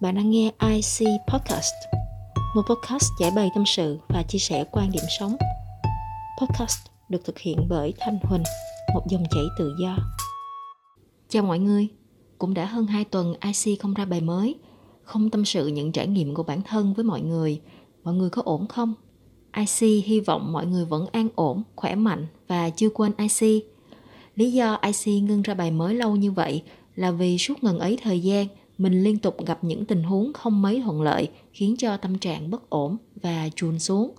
Bạn đang nghe IC Podcast, một podcast giải bày tâm sự và chia sẻ quan điểm sống. Podcast được thực hiện bởi Thanh Huỳnh, một dòng chảy tự do. Chào mọi người, cũng đã hơn 2 tuần IC không ra bài mới, không tâm sự những trải nghiệm của bản thân với mọi người. Mọi người có ổn không? IC hy vọng mọi người vẫn an ổn, khỏe mạnh và chưa quên IC. Lý do IC ngưng ra bài mới lâu như vậy là vì suốt ngần ấy thời gian, mình liên tục gặp những tình huống không mấy thuận lợi khiến cho tâm trạng bất ổn và chùn xuống.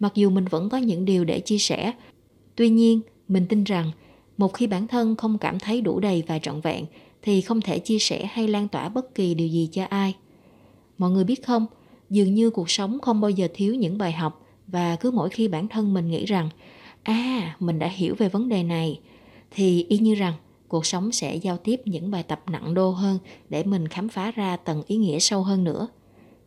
Mặc dù mình vẫn có những điều để chia sẻ, tuy nhiên mình tin rằng một khi bản thân không cảm thấy đủ đầy và trọn vẹn thì không thể chia sẻ hay lan tỏa bất kỳ điều gì cho ai. Mọi người biết không, dường như cuộc sống không bao giờ thiếu những bài học, và cứ mỗi khi bản thân mình nghĩ rằng mình đã hiểu về vấn đề này, thì y như rằng cuộc sống sẽ giao tiếp những bài tập nặng đô hơn để mình khám phá ra tầng ý nghĩa sâu hơn nữa.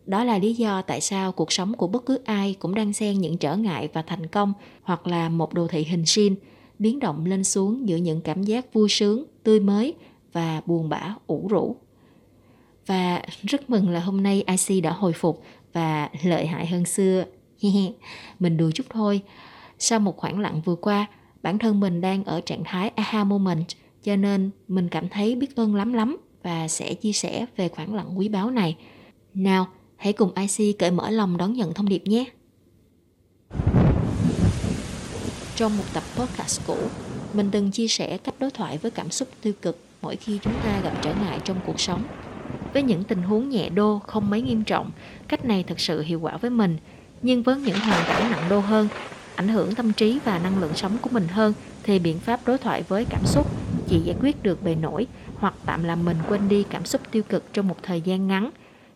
Đó là lý do tại sao cuộc sống của bất cứ ai cũng đang xen những trở ngại và thành công, hoặc là một đồ thị hình sin, biến động lên xuống giữa những cảm giác vui sướng, tươi mới và buồn bã, ủ rũ. Và rất mừng là hôm nay IC đã hồi phục và lợi hại hơn xưa. Mình đùa chút thôi. Sau một khoảng lặng vừa qua, bản thân mình đang ở trạng thái aha moment, cho nên mình cảm thấy biết ơn lắm và sẽ chia sẻ về khoảng lặng quý báu này. Nào, hãy cùng IC cởi mở lòng đón nhận thông điệp nhé. Trong một tập podcast cũ, mình từng chia sẻ cách đối thoại với cảm xúc tiêu cực mỗi khi chúng ta gặp trở ngại trong cuộc sống. Với những tình huống nhẹ đô không mấy nghiêm trọng, cách này thực sự hiệu quả với mình. Nhưng với những hoàn cảnh nặng đô hơn, ảnh hưởng tâm trí và năng lượng sống của mình hơn, thì biện pháp đối thoại với cảm xúc chỉ giải quyết được bề nổi hoặc tạm làm mình quên đi cảm xúc tiêu cực trong một thời gian ngắn,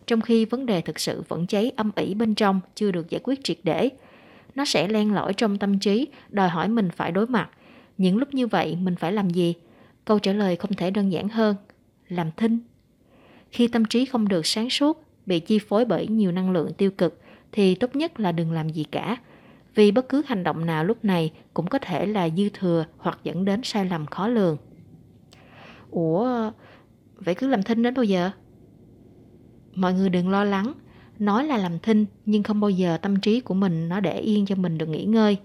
trong khi vấn đề thực sự vẫn cháy âm ỉ bên trong, chưa được giải quyết triệt để. Nó sẽ len lỏi trong tâm trí, đòi hỏi mình phải đối mặt. Những lúc như vậy mình phải làm gì? Câu trả lời không thể đơn giản hơn: làm thinh. Khi tâm trí không được sáng suốt, bị chi phối bởi nhiều năng lượng tiêu cực, thì tốt nhất là đừng làm gì cả, vì bất cứ hành động nào lúc này cũng có thể là dư thừa hoặc dẫn đến sai lầm khó lường. Ủa, vậy cứ làm thinh đến bao giờ? Mọi người đừng lo lắng, nói là làm thinh nhưng không bao giờ tâm trí của mình nó để yên cho mình được nghỉ ngơi.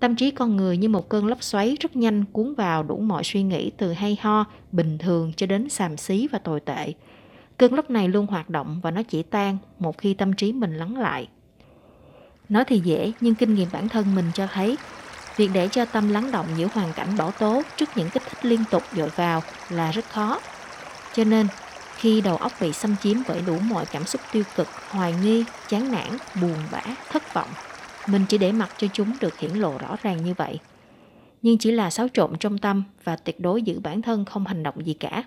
Tâm trí con người như một cơn lốc xoáy rất nhanh cuốn vào đủ mọi suy nghĩ, từ hay ho, bình thường cho đến xàm xí và tồi tệ. Cơn lốc này luôn hoạt động và nó chỉ tan một khi tâm trí mình lắng lại. Nói thì dễ nhưng kinh nghiệm bản thân mình cho thấy, việc để cho tâm lắng động giữa hoàn cảnh bão tố trước những kích thích liên tục dội vào là rất khó. Cho nên, khi đầu óc bị xâm chiếm bởi đủ mọi cảm xúc tiêu cực, hoài nghi, chán nản, buồn bã, thất vọng, mình chỉ để mặc cho chúng được hiển lộ rõ ràng như vậy. Nhưng chỉ là xáo trộn trong tâm và tuyệt đối giữ bản thân không hành động gì cả.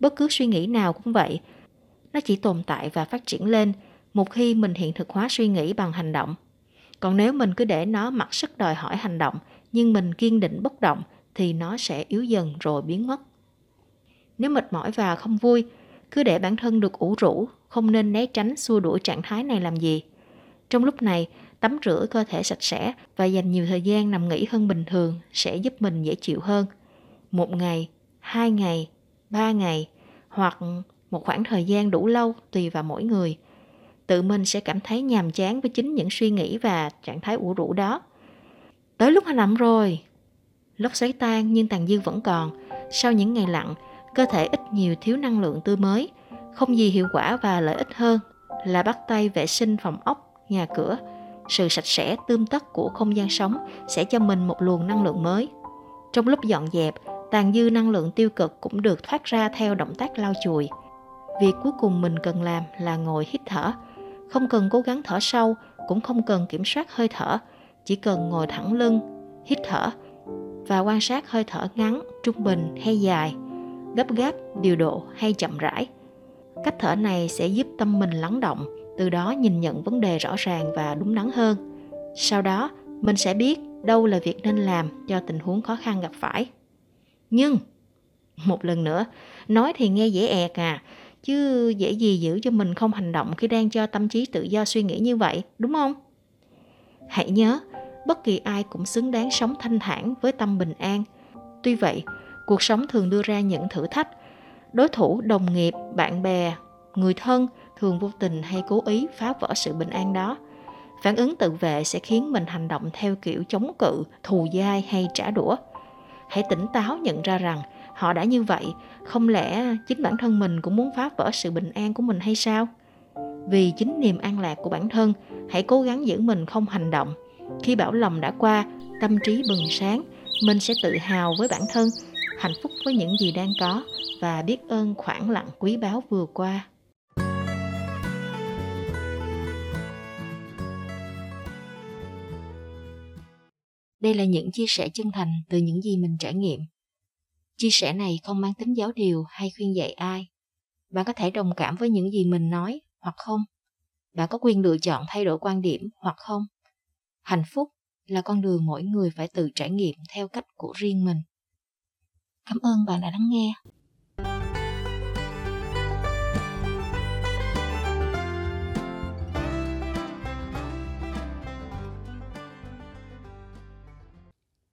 Bất cứ suy nghĩ nào cũng vậy, nó chỉ tồn tại và phát triển lên một khi mình hiện thực hóa suy nghĩ bằng hành động. Còn nếu mình cứ để nó mặc sức đòi hỏi hành động, nhưng mình kiên định bất động, thì nó sẽ yếu dần rồi biến mất. Nếu mệt mỏi và không vui, cứ để bản thân được ủ rũ, không nên né tránh xua đuổi trạng thái này làm gì. Trong lúc này, tắm rửa cơ thể sạch sẽ và dành nhiều thời gian nằm nghỉ hơn bình thường sẽ giúp mình dễ chịu hơn. 1 ngày, 2 ngày, 3 ngày, hoặc một khoảng thời gian đủ lâu tùy vào mỗi người, tự mình sẽ cảm thấy nhàm chán với chính những suy nghĩ và trạng thái ủ rũ đó. Tới lúc hành động rồi. Lốc xoáy tan nhưng tàn dư vẫn còn. Sau những ngày lặng, cơ thể ít nhiều thiếu năng lượng tươi mới. Không gì hiệu quả và lợi ích hơn là bắt tay vệ sinh phòng ốc, nhà cửa. Sự sạch sẽ tươm tất của không gian sống sẽ cho mình một luồng năng lượng mới. Trong lúc dọn dẹp, tàn dư năng lượng tiêu cực cũng được thoát ra theo động tác lau chùi. Việc cuối cùng mình cần làm là ngồi hít thở. Không cần cố gắng thở sâu, cũng không cần kiểm soát hơi thở, chỉ cần ngồi thẳng lưng, hít thở và quan sát hơi thở ngắn, trung bình hay dài, gấp gáp, điều độ hay chậm rãi. Cách thở này sẽ giúp tâm mình lắng động, từ đó nhìn nhận vấn đề rõ ràng và đúng đắn hơn. Sau đó, mình sẽ biết đâu là việc nên làm cho tình huống khó khăn gặp phải. Nhưng, một lần nữa, nói thì nghe dễ ẹc chứ dễ gì giữ cho mình không hành động khi đang cho tâm trí tự do suy nghĩ như vậy, đúng không? Hãy nhớ, bất kỳ ai cũng xứng đáng sống thanh thản với tâm bình an. Tuy vậy, cuộc sống thường đưa ra những thử thách, đối thủ, đồng nghiệp, bạn bè, người thân thường vô tình hay cố ý phá vỡ sự bình an đó. Phản ứng tự vệ sẽ khiến mình hành động theo kiểu chống cự, thù dai hay trả đũa. Hãy tỉnh táo nhận ra rằng họ đã như vậy, không lẽ chính bản thân mình cũng muốn phá vỡ sự bình an của mình hay sao? Vì chính niềm an lạc của bản thân, hãy cố gắng giữ mình không hành động. Khi bão lòng đã qua, tâm trí bừng sáng, mình sẽ tự hào với bản thân, hạnh phúc với những gì đang có và biết ơn khoảng lặng quý báu vừa qua. Đây là những chia sẻ chân thành từ những gì mình trải nghiệm. Chia sẻ này không mang tính giáo điều hay khuyên dạy ai. Bạn có thể đồng cảm với những gì mình nói hoặc không. Bạn có quyền lựa chọn thay đổi quan điểm hoặc không. Hạnh phúc là con đường mỗi người phải tự trải nghiệm theo cách của riêng mình. Cảm ơn bạn đã lắng nghe.